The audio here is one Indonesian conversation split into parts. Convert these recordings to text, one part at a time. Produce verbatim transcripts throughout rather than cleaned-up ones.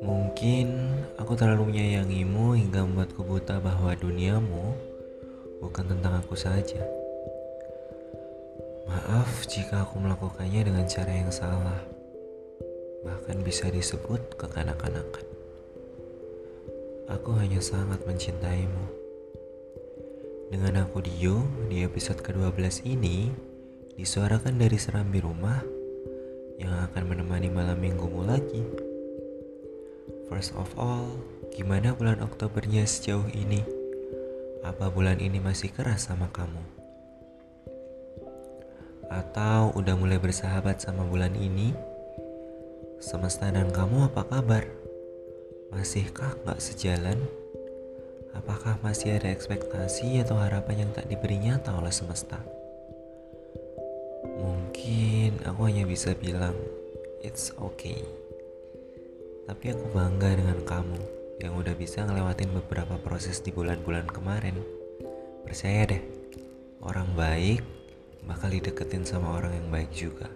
Mungkin aku terlalu menyayangimu hingga membuatku buta bahwa duniamu bukan tentang aku saja. Maaf jika aku melakukannya dengan cara yang salah, bahkan bisa disebut kekanak-kanakan. Aku hanya sangat mencintaimu. Dengan Aku Dio di episode kedua belas ini disuarakan dari serambi rumah yang akan menemani malam minggumu lagi. First of all, gimana bulan Oktobernya sejauh ini? Apa bulan ini masih keras sama kamu? Atau udah mulai bersahabat sama bulan ini? Semesta dan kamu apa kabar? Masihkah gak sejalan? Apakah masih ada ekspektasi atau harapan yang tak diberi nyata oleh semesta? Mungkin aku hanya bisa bilang it's okay. Tapi aku bangga dengan kamu yang udah bisa ngelewatin beberapa proses di bulan-bulan kemarin. Percaya deh, orang baik bakal dideketin sama orang yang baik juga.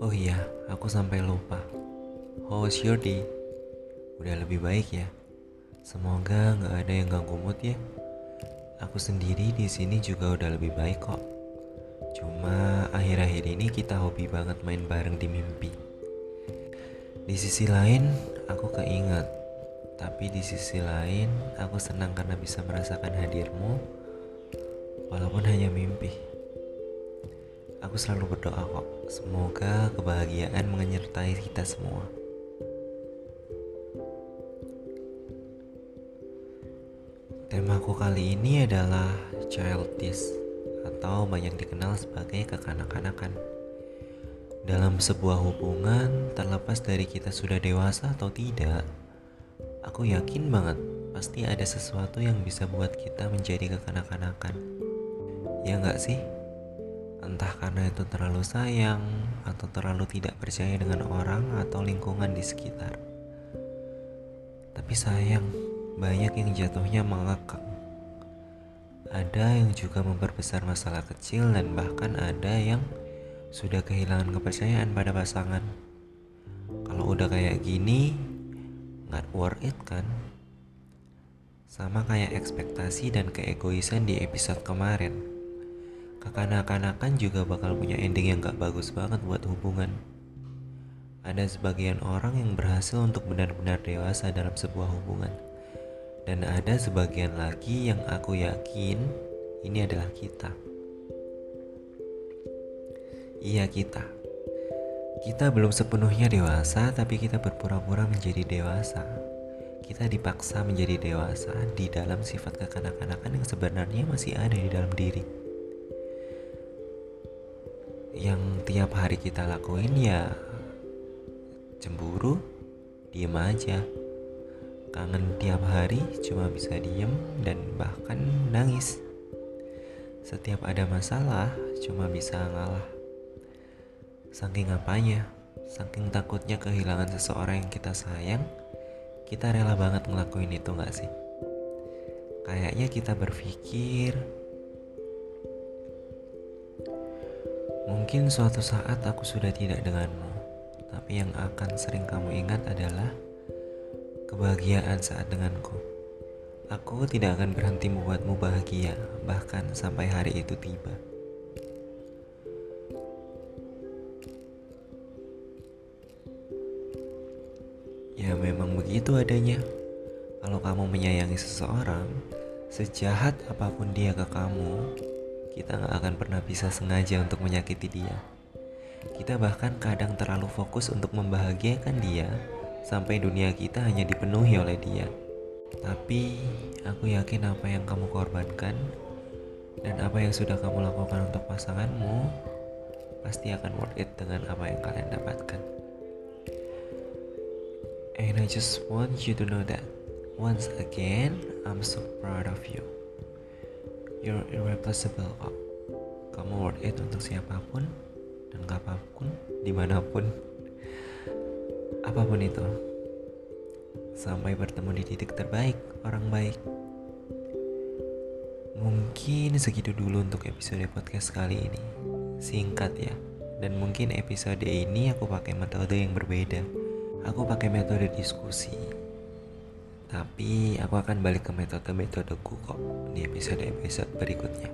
Oh iya, aku sampai lupa. How was your day? Udah lebih baik ya? Semoga gak ada yang ganggu mood ya. Aku sendiri di sini juga udah lebih baik kok. Cuma akhir-akhir ini kita hobi banget main bareng di mimpi. Di sisi lain, aku keinget. Tapi di sisi lain, aku senang karena bisa merasakan hadirmu, walaupun hanya mimpi. Aku selalu berdoa kok, semoga kebahagiaan menyertai kita semua. Temaku kali ini adalah childish atau banyak dikenal sebagai kekanak-kanakan. Dalam sebuah hubungan, terlepas dari kita sudah dewasa atau tidak, aku yakin banget pasti ada sesuatu yang bisa buat kita menjadi kekanak-kanakan. Ya gak sih? Entah karena itu terlalu sayang atau terlalu tidak percaya dengan orang atau lingkungan di sekitar. Tapi sayang, banyak yang jatuhnya mengekang. Ada yang juga memperbesar masalah kecil, dan bahkan ada yang sudah kehilangan kepercayaan pada pasangan. Kalau udah kayak gini, gak worth it kan? Sama kayak ekspektasi dan keegoisan di episode kemarin, kekanak-kanakan juga bakal punya ending yang gak bagus banget buat hubungan. Ada sebagian orang yang berhasil untuk benar-benar dewasa dalam sebuah hubungan, dan ada sebagian lagi yang aku yakin ini adalah kita. Iya kita. Kita belum sepenuhnya dewasa, tapi kita berpura-pura menjadi dewasa. Kita dipaksa menjadi dewasa di dalam sifat kekanak-kanakan yang sebenarnya masih ada di dalam diri. Yang tiap hari kita lakuin ya cemburu, diem aja. Kangen tiap hari cuma bisa diem dan bahkan nangis. Setiap ada masalah cuma bisa ngalah. Saking apanya, saking takutnya kehilangan seseorang yang kita sayang, kita rela banget ngelakuin itu gak sih? Kayaknya kita berpikir, mungkin suatu saat aku sudah tidak denganmu, tapi yang akan sering kamu ingat adalah kebahagiaan saat denganku. Aku tidak akan berhenti membuatmu bahagia, bahkan sampai hari itu tiba. Ya memang begitu adanya. Kalau kamu menyayangi seseorang, sejahat apapun dia ke kamu, kita gak akan pernah bisa sengaja untuk menyakiti dia. Kita bahkan kadang terlalu fokus untuk membahagiakan dia, sampai dunia kita hanya dipenuhi oleh dia. Tapi aku yakin apa yang kamu korbankan dan apa yang sudah kamu lakukan untuk pasanganmu pasti akan worth it dengan apa yang kalian dapatkan. And I just want you to know that once again, I'm so proud of you. You're irreplaceable. Kamu worth it untuk siapapun dan kapanpun, dimanapun, apapun itu. Sampai bertemu di titik terbaik, orang baik. Mungkin segitu dulu untuk episode podcast kali ini. Singkat ya. Dan mungkin episode ini aku pakai metode yang berbeda. Aku pakai metode diskusi. Tapi aku akan balik ke metode-metodeku kok di episode-episode berikutnya.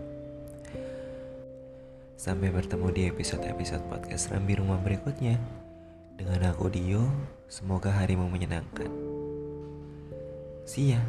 Sampai bertemu di episode-episode podcast Rambi Rumah berikutnya. Dengan aku Dio, semoga harimu menyenangkan. See ya.